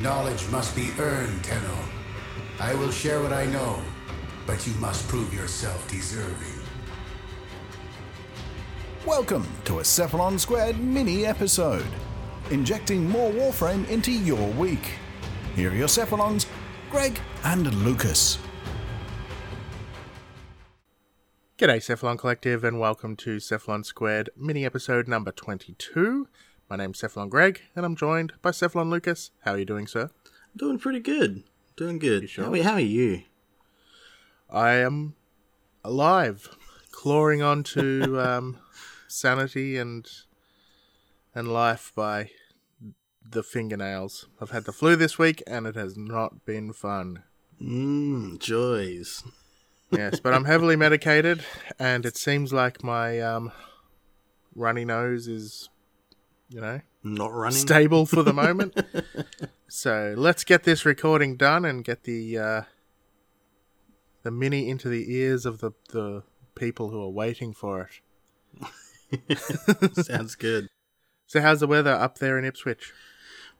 Knowledge must be earned, Tenno. I will share what I know, but you must prove yourself deserving. Welcome to a Cephalon Squared mini-episode, injecting more Warframe into your week. Here are your Cephalons, Greg and Lucas. G'day Cephalon Collective and welcome to Cephalon Squared mini-episode number 22. My name's Cephalon Greg, and I'm joined by Cephalon Lucas. How are you doing, sir? I'm doing pretty good. Doing good. You sure? How are you? I am alive, clawing on to sanity and life by the fingernails. I've had the flu this week, and it has not been fun. Joys. Yes, but I'm heavily medicated, and it seems like my runny nose is... not running stable for the moment. So let's get this recording done and get the mini into the ears of the people who are waiting for it. Sounds good. So how's the weather up there in Ipswich?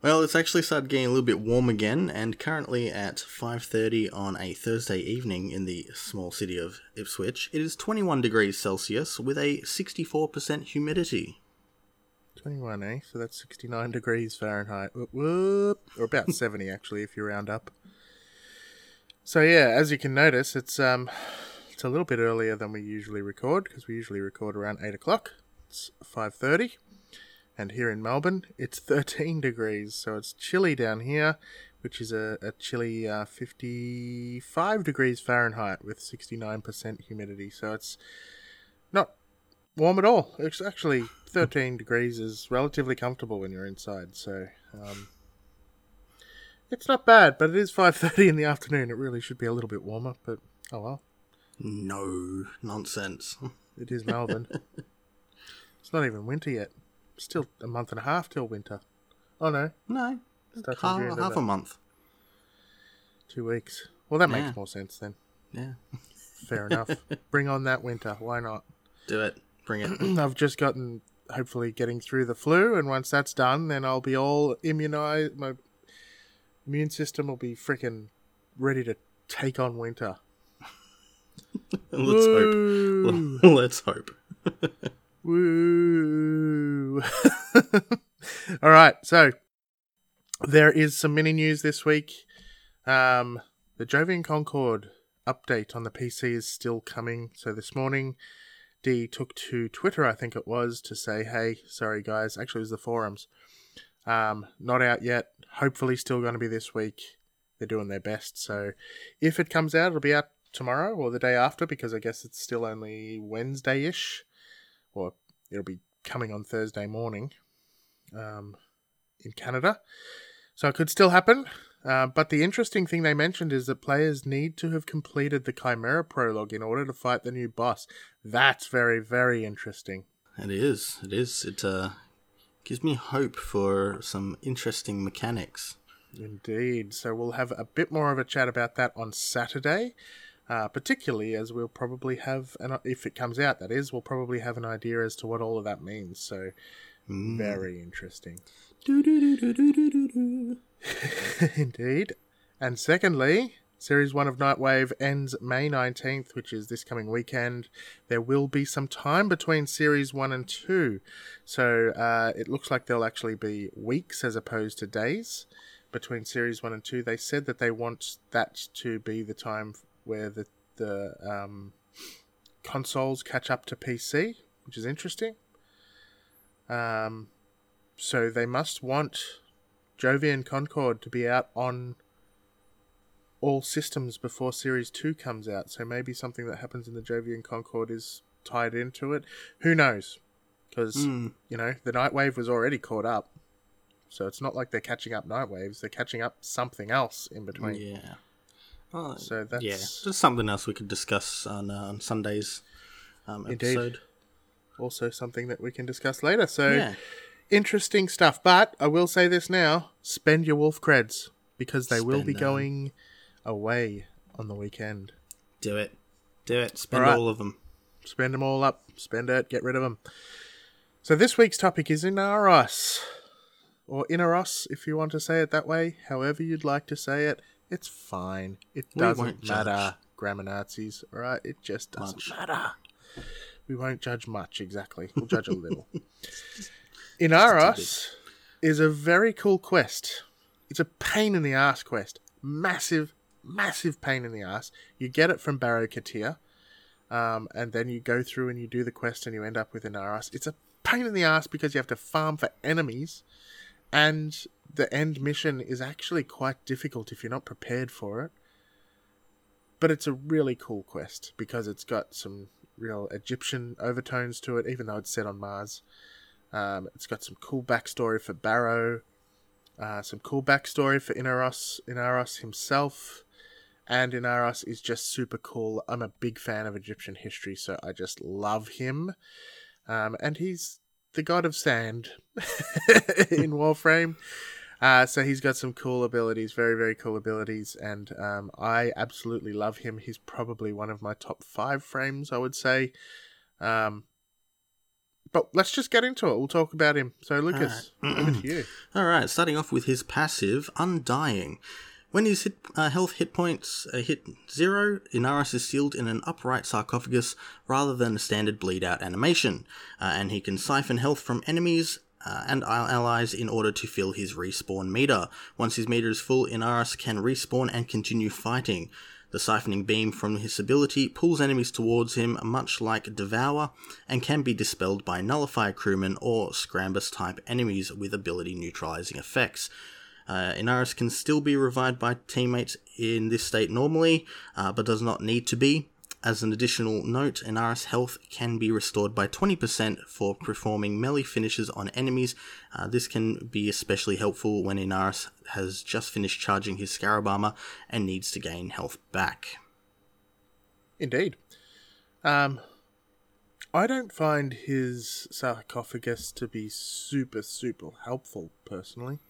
Well, it's actually started getting a little bit warm again, and currently at 5:30 on a Thursday evening in the small city of Ipswich, it is 21 degrees Celsius with a 64% humidity. 21, eh? So that's 69 degrees Fahrenheit. Whoop. Or about 70, actually, if you round up. So, yeah, as you can notice, it's a little bit earlier than we usually record, because we usually record around 8 o'clock. It's 5:30. And here in Melbourne, it's 13 degrees. So it's chilly down here, which is a chilly 55 degrees Fahrenheit with 69% humidity. So it's not warm at all. It's actually 13 degrees is relatively comfortable when you're inside, so it's not bad, but it is 5:30 in the afternoon. It really should be a little bit warmer, but oh well. No nonsense. It is Melbourne. It's not even winter yet. Still a month and a half till winter. Oh no. No. Half a month. 2 weeks. Well, that makes more sense then. Yeah. Fair enough. Bring on that winter. Why not? Do it. Bring it. I've just gotten... hopefully getting through the flu, and once that's done, then I'll be all immunized. My immune system will be freaking ready to take on winter. Let's hope. Woo. All right, so there is some mini news this week. The Jovian Concord update on the PC is still coming. So this morning, D took to Twitter, I think it was, to say, hey, sorry guys, actually it was the forums, not out yet, hopefully still going to be this week. They're doing their best, so if it comes out, it'll be out tomorrow or the day after, because I guess it's still only Wednesday-ish, or it'll be coming on Thursday morning in Canada, so it could still happen. But the interesting thing they mentioned is that players need to have completed the Chimera Prologue in order to fight the new boss. That's very, very interesting. It is. It is. It gives me hope for some interesting mechanics. Indeed. So we'll have a bit more of a chat about that on Saturday, particularly as we'll probably have, if it comes out, that is, we'll probably have an idea as to what all of that means. So very interesting. Indeed. And secondly, Series 1 of Nightwave ends May 19th, which is this coming weekend. There will be some time between Series 1 and 2, so it looks like there'll actually be weeks as opposed to days between Series 1 and 2. They said that they want that to be the time where the consoles catch up to PC, which is interesting. So they must want Jovian Concord to be out on all systems before Series 2 comes out. So maybe something that happens in the Jovian Concord is tied into it. Who knows? Because, the Nightwave was already caught up. So it's not like they're catching up Nightwaves. They're catching up something else in between. Yeah. So that's... yeah, just something else we could discuss on Sunday's episode. Indeed. Also something that we can discuss later. So... yeah. Interesting stuff, but I will say this now, spend your wolf creds, because they will be going away on the weekend. Do it. Spend all of them. Spend them all up. Spend it. Get rid of them. So this week's topic is Inaros, or Inaros, if you want to say it that way, however you'd like to say it, it's fine. It doesn't matter, grammar Nazis, all right? It just doesn't matter. We won't judge much, exactly. We'll judge a little. Inaros is a very cool quest. It's a pain in the ass quest. Massive, massive pain in the ass. You get it from Barro Ki'Teer, and then you go through and you do the quest and you end up with Inaros. It's a pain in the ass because you have to farm for enemies, and the end mission is actually quite difficult if you're not prepared for it. But it's a really cool quest because it's got some real Egyptian overtones to it, even though it's set on Mars. It's got some cool backstory for Barro, some cool backstory for Inaros himself, and Inaros is just super cool. I'm a big fan of Egyptian history, so I just love him. And he's the god of sand in Warframe. So he's got some cool abilities, very, very cool abilities, and I absolutely love him. He's probably one of my top 5 frames, I would say. But let's just get into it. We'll talk about him. So, Lucas, over to you. All right, starting off with his passive, Undying. When his health hit points hit 0, Inaros is sealed in an upright sarcophagus rather than a standard bleed-out animation, and he can siphon health from enemies and allies in order to fill his respawn meter. Once his meter is full, Inaros can respawn and continue fighting. The siphoning beam from his ability pulls enemies towards him, much like Devour, and can be dispelled by Nullifier Crewmen or Scrambus-type enemies with ability-neutralizing effects. Inaros can still be revived by teammates in this state normally, but does not need to be. As an additional note, Inaros' health can be restored by 20% for performing melee finishes on enemies. This can be especially helpful when Inaros has just finished charging his Scarab Armor and needs to gain health back. Indeed. I don't find his sarcophagus to be super, super helpful, personally.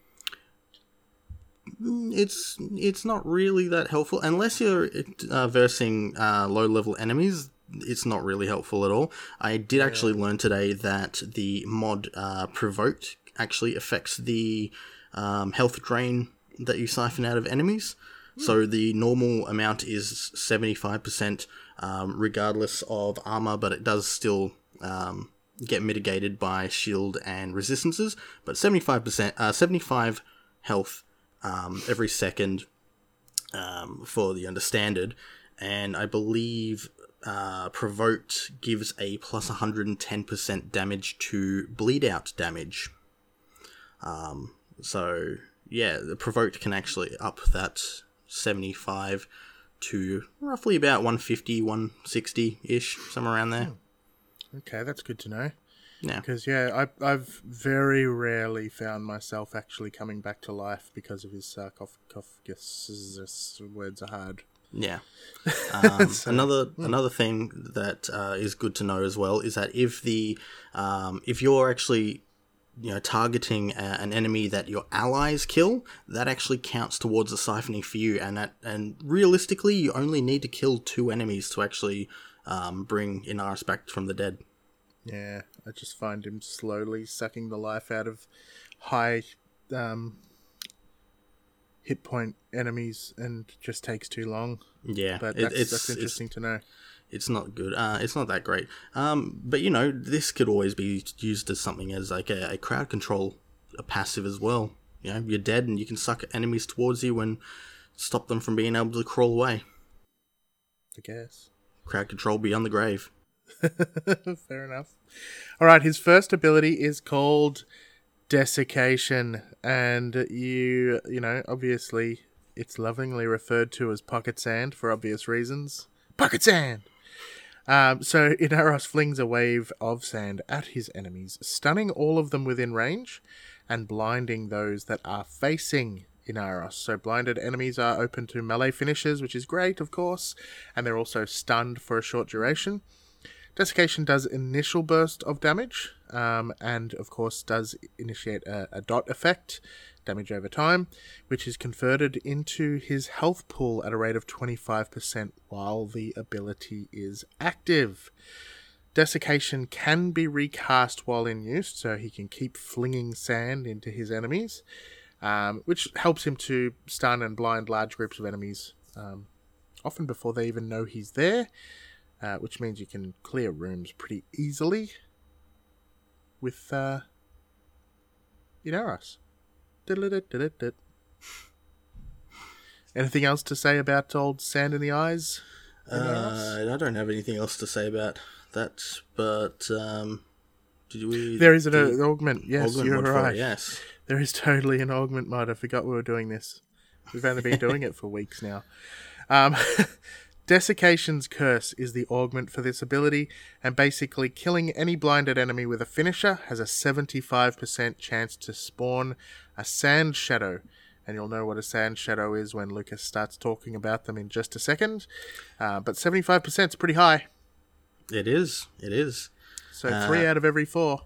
It's not really that helpful unless you're versing low level enemies. It's not really helpful at all. I did actually learn today that the mod Provoked actually affects the health drain that you siphon out of enemies. So the normal amount is 75% regardless of armor, but it does still get mitigated by shield and resistances. But 75 health every second for the understandard, and I believe Provoked gives a plus 110% damage to bleed out damage. So yeah, the Provoked can actually up that 75 to roughly about 150, 160-ish, somewhere around there. Okay, that's good to know. Yeah. Because, I've very rarely found myself actually coming back to life because of his sarcophagus. Words are hard. Yeah. So, another thing that is good to know as well is that if the if you're actually targeting an enemy that your allies kill, that actually counts towards the siphoning for you, and realistically you only need to kill 2 enemies to actually bring Inaros back from the dead. Yeah, I just find him slowly sucking the life out of high hit point enemies and just takes too long. Yeah, but that's interesting to know. It's not good. It's not that great. But, this could always be used as something as like a crowd control a passive as well. You're dead and you can suck enemies towards you and stop them from being able to crawl away. I guess. Crowd control beyond the grave. Fair enough. All right, his first ability is called Desiccation, and obviously it's lovingly referred to as pocket sand for obvious reasons. Pocket sand! So Inaros flings a wave of sand at his enemies, stunning all of them within range and blinding those that are facing Inaros. So blinded enemies are open to melee finishes, which is great, of course, and they're also stunned for a short duration. Desiccation does initial burst of damage, and of course does initiate a dot effect, damage over time, which is converted into his health pool at a rate of 25% while the ability is active. Desiccation can be recast while in use, so he can keep flinging sand into his enemies, which helps him to stun and blind large groups of enemies, often before they even know he's there, which means you can clear rooms pretty easily with Inaros. Anything else to say about old Sand in the Eyes? I don't have anything else to say about that, but there is an augment. Yes, you're right. Yes, there is totally an augment mod. I forgot we were doing this. We've only been doing it for weeks now. Desiccation's Curse is the augment for this ability, and basically killing any blinded enemy with a finisher has a 75% chance to spawn a Sand Shadow, and you'll know what a Sand Shadow is when Lucas starts talking about them in just a second, but 75% is pretty high. It is. So 3 out of every 4.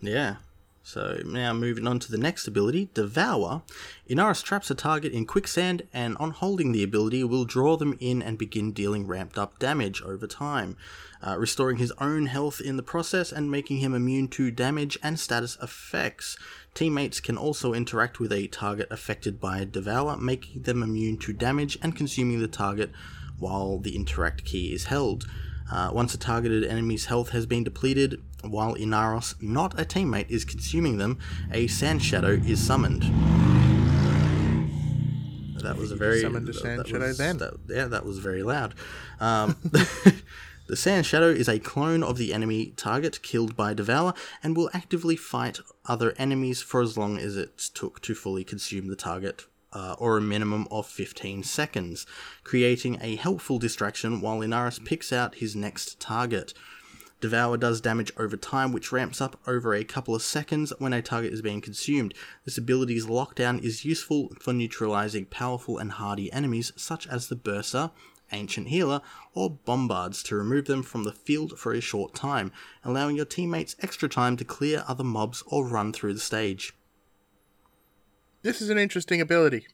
Yeah. So now moving on to the next ability, Devour. Inaros traps a target in quicksand, and on holding the ability will draw them in and begin dealing ramped up damage over time, restoring his own health in the process and making him immune to damage and status effects. Teammates can also interact with a target affected by Devour, making them immune to damage and consuming the target while the interact key is held. Once a targeted enemy's health has been depleted, while Inaros, not a teammate, is consuming them, a Sand Shadow is summoned. That was a very... Summoned a Sand Shadow then. That was very loud. The Sand Shadow is a clone of the enemy target killed by Devour and will actively fight other enemies for as long as it took to fully consume the target, or a minimum of 15 seconds, creating a helpful distraction while Inaros picks out his next target. Devour does damage over time, which ramps up over a couple of seconds when a target is being consumed. This ability's lockdown is useful for neutralizing powerful and hardy enemies such as the Bursa, Ancient Healer, or Bombards to remove them from the field for a short time, allowing your teammates extra time to clear other mobs or run through the stage. This is an interesting ability.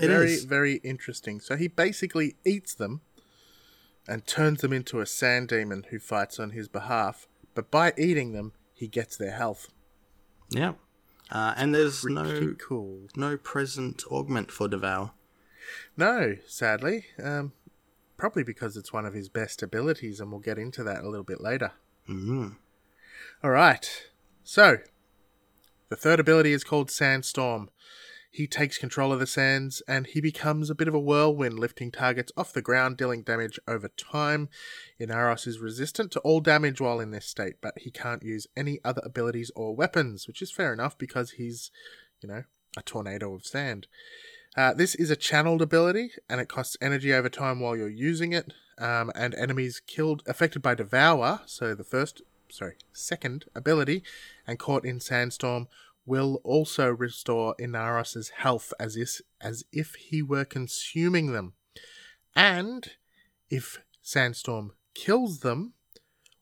It is. Very, very interesting. So he basically eats them and turns them into a sand demon who fights on his behalf. But by eating them, he gets their health. Yeah. And there's no present augment for Devour. No, sadly. Probably because it's one of his best abilities, and we'll get into that a little bit later. Mm-hmm. All right. So the third ability is called Sandstorm. He takes control of the sands, and he becomes a bit of a whirlwind, lifting targets off the ground, dealing damage over time. Inaros is resistant to all damage while in this state, but he can't use any other abilities or weapons, which is fair enough because he's, a tornado of sand. This is a channeled ability, and it costs energy over time while you're using it, and enemies affected by Devour, so the second ability, and caught in Sandstorm, will also restore Inaros' health as if he were consuming them. And if Sandstorm kills them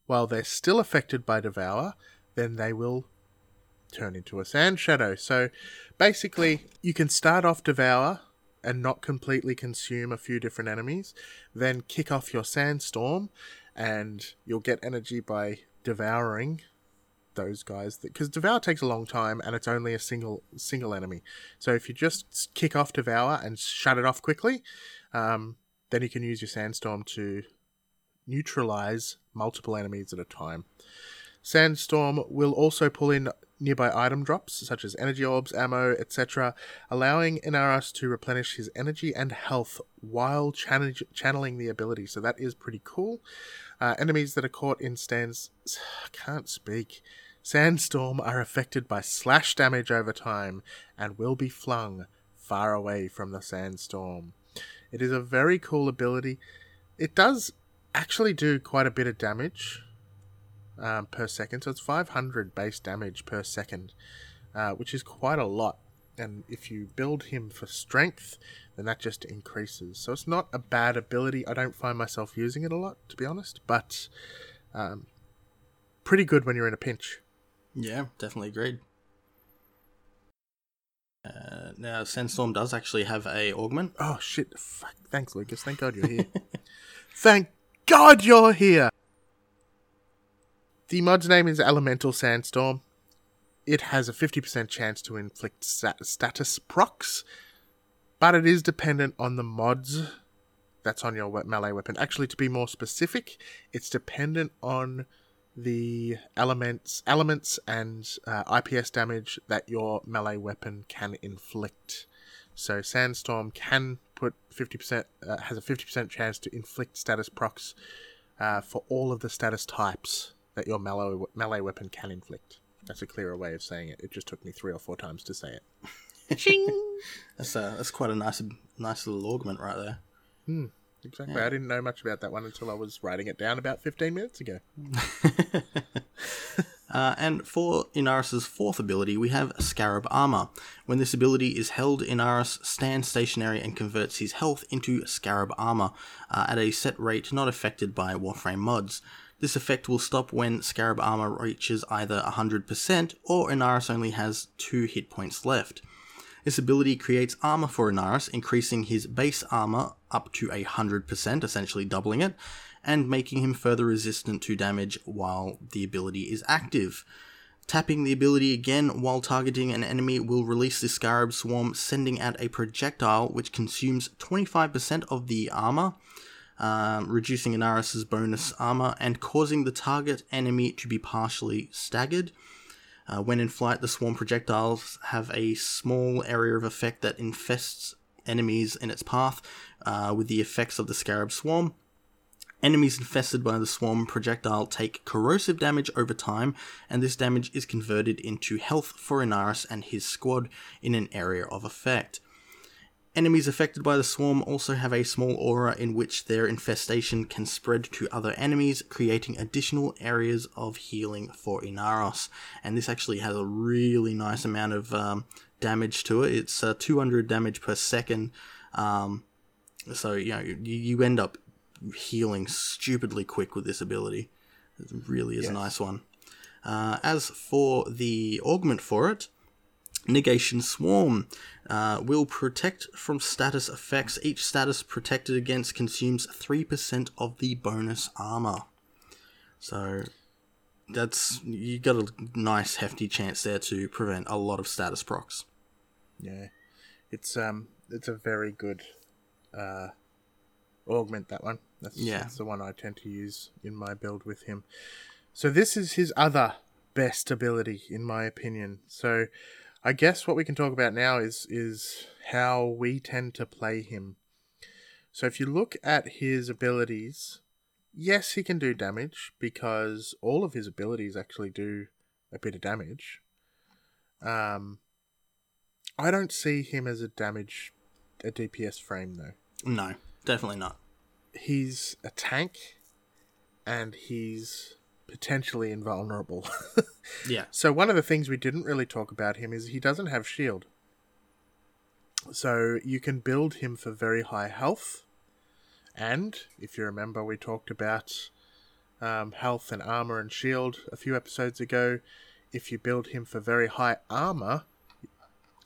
while they're still affected by Devour, then they will turn into a Sand Shadow. So basically, you can start off Devour and not completely consume a few different enemies, then kick off your Sandstorm, and you'll get energy by devouring those guys, because Devour takes a long time and it's only a single enemy. So if you just kick off Devour and shut it off quickly, then you can use your Sandstorm to neutralize multiple enemies at a time. Sandstorm will also pull in nearby item drops such as energy orbs, ammo, etc., allowing Inaros to replenish his energy and health while channeling the ability. So that is pretty cool. Enemies that are caught in Sandstorm are affected by slash damage over time and will be flung far away from the Sandstorm. It is a very cool ability. It does actually do quite a bit of damage per second, so it's 500 base damage per second, which is quite a lot. And if you build him for strength, then that just increases. So it's not a bad ability. I don't find myself using it a lot, to be honest, but pretty good when you're in a pinch. Yeah, definitely agreed. Now, Sandstorm does actually have a augment. Oh, shit. Fuck. Thanks, Lucas. Thank God you're here. The mod's name is Elemental Sandstorm. It has a 50% chance to inflict status procs, but it is dependent on the mods that's on your melee weapon. Actually, to be more specific, it's dependent on the elements and IPS damage that your melee weapon can inflict. So Sandstorm can put 50%, has a 50% chance to inflict status procs for all of the status types that your melee weapon can inflict. That's a clearer way of saying it. It just took me 3 or 4 times to say it. Ching! That's quite a nice little augment right there. Hmm. Exactly. Yeah. I didn't know much about that one until I was writing it down about 15 minutes ago. And for Inaros' fourth ability, we have Scarab Armor. When this ability is held, Inaros stands stationary and converts his health into Scarab Armor at a set rate not affected by Warframe mods. This effect will stop when Scarab Armor reaches either 100% or Inaros only has 2 hit points left. This ability creates armor for Inaros, increasing his base armor up to 100%, essentially doubling it, and making him further resistant to damage while the ability is active. Tapping the ability again while targeting an enemy will release the Scarab Swarm, sending out a projectile which consumes 25% of the armor, reducing Inaros' bonus armor and causing the target enemy to be partially staggered. When in flight, the swarm projectiles have a small area of effect that infests enemies in its path with the effects of the Scarab Swarm. Enemies infested by the swarm projectile take corrosive damage over time, and this damage is converted into health for Inaros and his squad in an area of effect. Enemies affected by the swarm also have a small aura in which their infestation can spread to other enemies, creating additional areas of healing for Inaros. And this actually has a really nice amount of damage to it. It's 200 damage per second. So, you know, you end up healing stupidly quick with this ability. It really is a nice one. As for the augment for it, Negation Swarm will protect from status effects. Each status protected against consumes 3% of the bonus armor. So that's, you got a nice hefty chance there to prevent a lot of status procs. Yeah, it's a very good augment, that one. That's the one I tend to use in my build with him. So this is his other best ability, in my opinion. So I guess what we can talk about now is how we tend to play him. So if you look at his abilities, yes, he can do damage because all of his abilities actually do a bit of damage. I don't see him as a DPS frame though. No, definitely not. He's a tank and he's potentially invulnerable. Yeah. So one of the things we didn't really talk about him is he doesn't have shield. So you can build him for very high health. And if you remember, we talked about health and armor and shield a few episodes ago. If you build him for very high armor,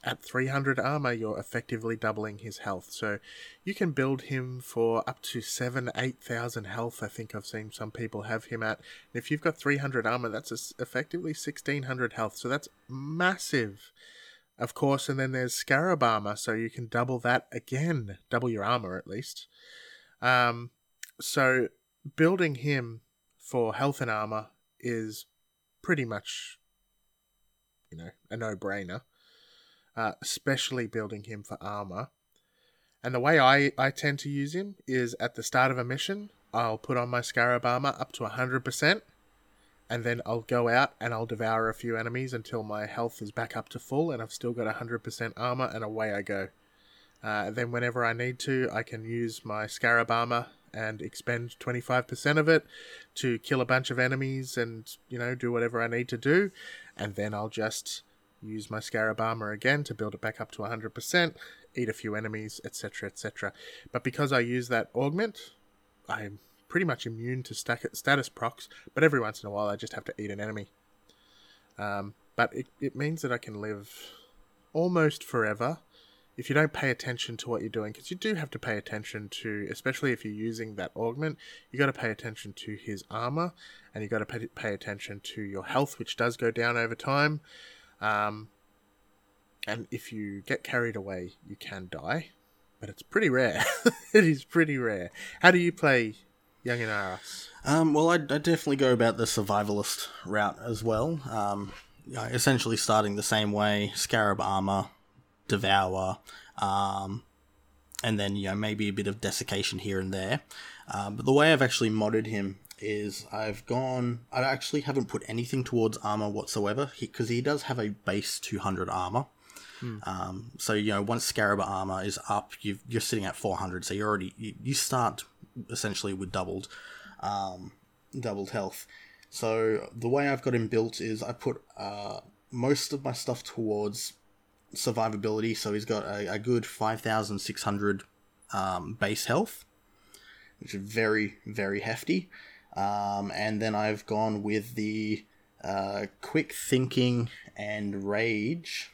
at 300 armor, you're effectively doubling his health. So you can build him for up to 7,000, 8,000 health, I think I've seen some people have him at. And if you've got 300 armor, that's effectively 1,600 health. So that's massive, of course. And then there's Scarab Armor, so you can double that again. Double your armor, at least. So building him for health and armor is pretty much, you know, a no-brainer. Especially building him for armor. And the way I tend to use him is at the start of a mission, I'll put on my Scarab Armor up to 100%, and then I'll go out and I'll devour a few enemies until my health is back up to full and I've still got 100% armor, and away I go. Then whenever I need to, I can use my Scarab Armor and expend 25% of it to kill a bunch of enemies and, you know, do whatever I need to do, and then I'll just use my Scarab Armor again to build it back up to 100%, eat a few enemies, etc., etc. But because I use that augment, I'm pretty much immune to status procs, but every once in a while I just have to eat an enemy. But it means that I can live almost forever if you don't pay attention to what you're doing, because you do have to pay attention to, especially if you're using that augment, you got to pay attention to his armor, and you got to pay attention to your health, which does go down over time. And if you get carried away, you can die, but it's pretty rare. It is pretty rare. How do you play Young Inaros? Well, I definitely go about the survivalist route as well. Essentially starting the same way, Scarab Armor, Devour, and then, maybe a bit of desiccation here and there. But the way I've actually modded him is I actually haven't put anything towards armor whatsoever, because he does have a base 200 armor. So, once Scarab Armor is up, you're sitting at 400, so you start essentially with doubled health. So the way I've got him built is I put most of my stuff towards survivability, so he's got a good 5,600 base health, which is very, very hefty. And then I've gone with the quick thinking and rage.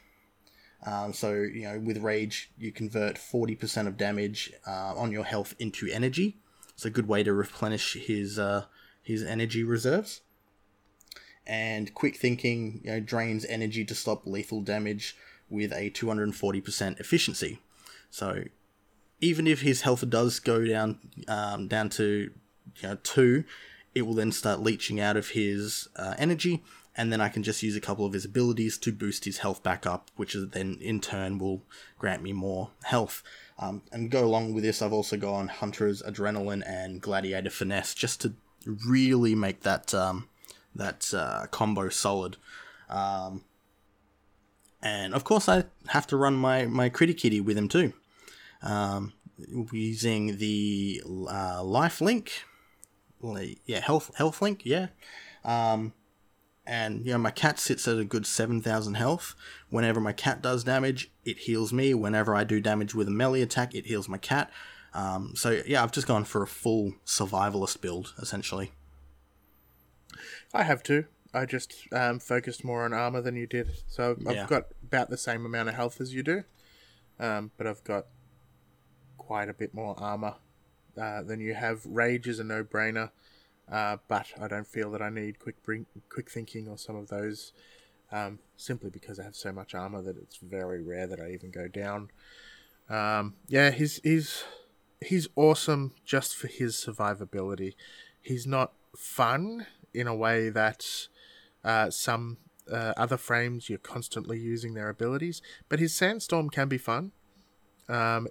So, with rage, you convert 40% of damage on your health into energy. It's a good way to replenish his energy reserves. And quick thinking drains energy to stop lethal damage with a 240% efficiency. So even if his health does go down to 2, it will then start leaching out of his energy, and then I can just use a couple of his abilities to boost his health back up, which is then in turn will grant me more health. And go along with this, I've also gone Hunter's Adrenaline and Gladiator Finesse, just to really make that combo solid. And of course I have to run my Critty Kitty with him too, using the life link, health link, and my cat sits at a good 7,000 health. Whenever my cat does damage, it heals me. Whenever I do damage with a melee attack, it heals my cat. I've just gone for a full survivalist build, essentially. I have too. I just focused more on armor than you did. So I've got about the same amount of health as you do, but I've got quite a bit more armor than you have. Rage is a no-brainer, but I don't feel that I need quick thinking or some of those, simply because I have so much armor that it's very rare that I even go down. He's awesome just for his survivability. He's not fun in a way that some other frames you're constantly using their abilities, but his Sandstorm can be fun.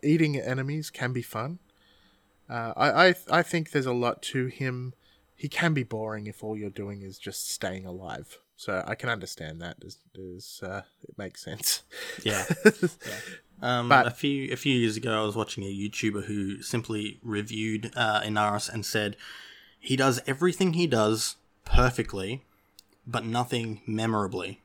Eating enemies can be fun. I think there's a lot to him. He can be boring if all you're doing is just staying alive. So I can understand that. It makes sense. Yeah. But a few years ago, I was watching a YouTuber who simply reviewed Inaros and said he does everything he does perfectly, but nothing memorably.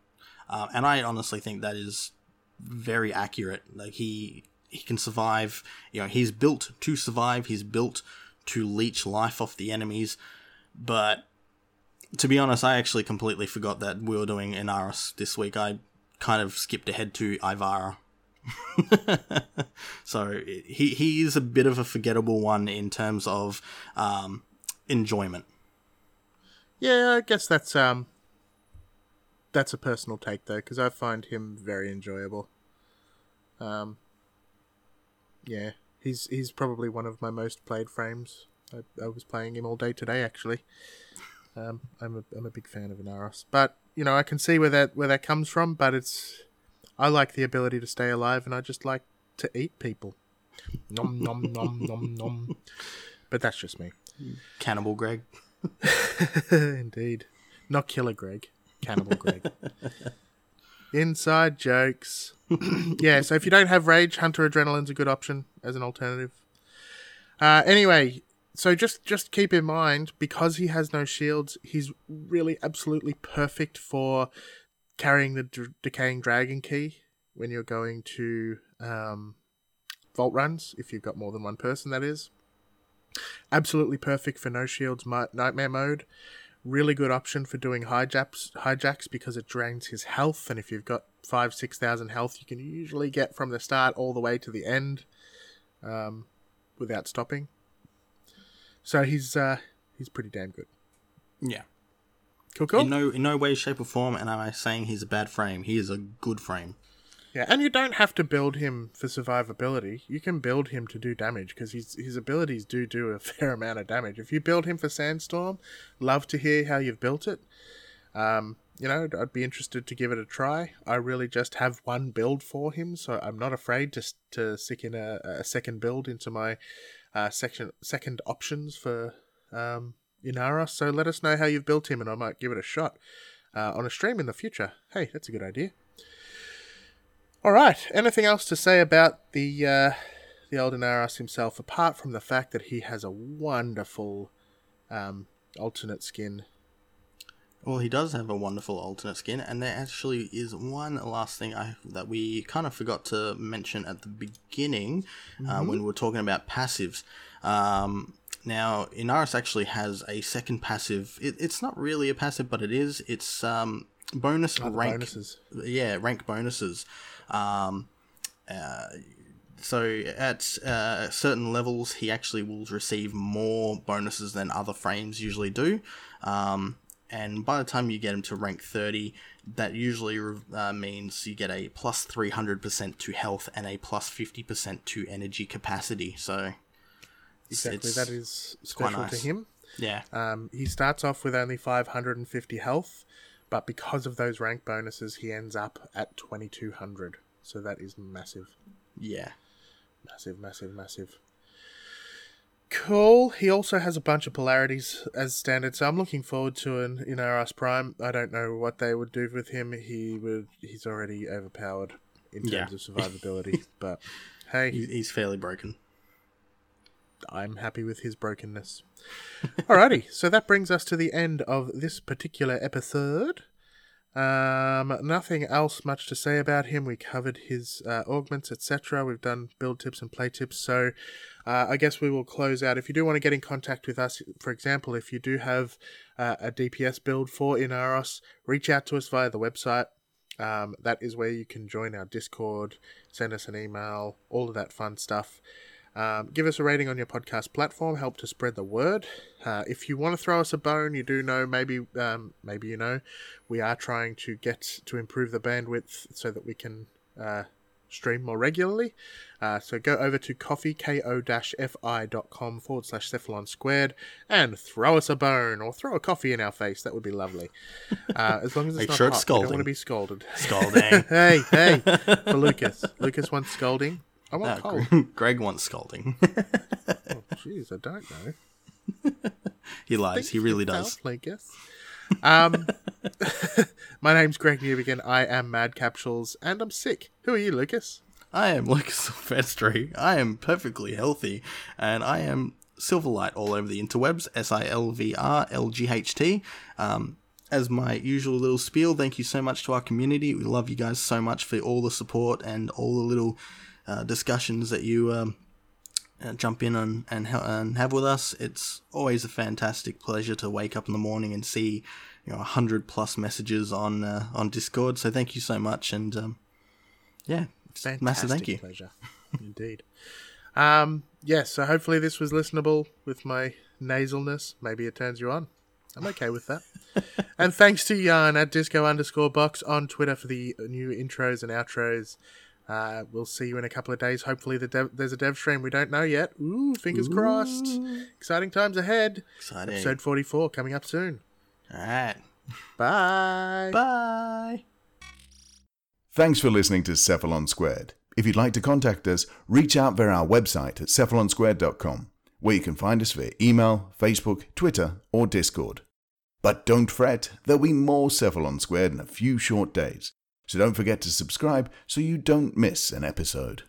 And I honestly think that is very accurate. Like he can survive. He's built to survive. He's built to leech life off the enemies. But to be honest, I actually completely forgot that we were doing Inaros this week. I kind of skipped ahead to Ivara. So he is a bit of a forgettable one in terms of enjoyment. Yeah, I guess that's a personal take though, because I find him very enjoyable. He's probably one of my most played frames. I was playing him all day today, actually. I'm a big fan of Inaros, but I can see where that comes from. But I like the ability to stay alive, and I just like to eat people. Nom nom nom nom nom. But that's just me. Cannibal Greg. Indeed. Not Killer Greg. Cannibal Greg. Inside jokes. So if you don't have rage, Hunter Adrenaline's a good option as an alternative. Anyway, so just keep in mind, because he has no shields, he's really absolutely perfect for carrying the Decaying Dragon Key when you're going to vault runs, if you've got more than one person, that is. Absolutely perfect for no shields Nightmare mode. Really good option for doing hijacks because it drains his health, and if you've got 5,000-6,000 health, you can usually get from the start all the way to the end without stopping. So he's pretty damn good. Yeah. Cool. In no way, shape, or form am I saying he's a bad frame. He is a good frame. Yeah, and you don't have to build him for survivability. You can build him to do damage, because his abilities do a fair amount of damage. If you build him for Sandstorm, love to hear how you've built it. I'd be interested to give it a try. I really just have one build for him, so I'm not afraid to stick in a second build into my second options for Inaros. So let us know how you've built him, and I might give it a shot on a stream in the future. Hey, that's a good idea. All right. Anything else to say about the old Inaros himself, apart from the fact that he has a wonderful alternate skin? Well, he does have a wonderful alternate skin, and there actually is one last thing that we kind of forgot to mention at the beginning when we were talking about passives. Now, Inaros actually has a second passive. It's not really a passive, but it is. It's bonus rank bonuses. Yeah, rank bonuses. So at certain levels, he actually will receive more bonuses than other frames usually do. And by the time you get him to rank 30, that usually means you get a plus 300% to health and a plus 50% to energy capacity. So exactly, that is special nice to him. Yeah. He starts off with only 550 health, but because of those rank bonuses, he ends up at 2200. So that is massive. Yeah. Massive, massive, massive. Cool. He also has a bunch of polarities as standard, so I'm looking forward to an Inaros Prime. I don't know what they would do with him. He's already overpowered in terms of survivability, but hey, he's fairly broken. I'm happy with his brokenness. Alrighty, so that brings us to the end of this particular episode. Nothing else much to say about him. We covered his augments, etc. We've done build tips and play tips, so I guess we will close out. If you do want to get in contact with us, for example, if you do have a DPS build for Inaros, reach out to us via the website. That is where you can join our Discord, send us an email, all of that fun stuff. Give us a rating on your podcast platform, help to spread the word. If you want to throw us a bone, you do know, maybe you know, we are trying to get to improve the bandwidth so that we can stream more regularly. So go over to coffee, ko-fi.com/Cephalon Squared and throw us a bone or throw a coffee in our face. That would be lovely. As long as it's not hot, I don't want to be scolded. Scalding. hey, for Lucas. Lucas wants scolding. I want cold. Greg wants scolding. Oh, jeez, I don't know. He lies. He really does. I guess. My name's Greg Newbigin. I am Mad Capsules, and I'm sick. Who are you, Lucas? I am Lucas Silvestri. I am perfectly healthy, and I am Silverlight all over the interwebs. Silverlght. As my usual little spiel, thank you so much to our community. We love you guys so much for all the support and all the little discussions that you jump in and have with us. It's always a fantastic pleasure to wake up in the morning and see 100+ messages on Discord. So thank you so much, and fantastic, massive thank you. Pleasure, indeed. So hopefully this was listenable with my nasalness. Maybe it turns you on. I'm okay with that. And thanks to Jan at disco_box on Twitter for the new intros and outros. We'll see you in a couple of days. Hopefully there's a dev stream. We don't know yet. Ooh, fingers crossed. Exciting times ahead. Exciting. Episode 44 coming up soon. All right. Bye. Bye. Thanks for listening to Cephalon Squared. If you'd like to contact us, reach out via our website at cephalonsquared.com, where you can find us via email, Facebook, Twitter, or Discord. But don't fret, there'll be more Cephalon Squared in a few short days. So don't forget to subscribe so you don't miss an episode.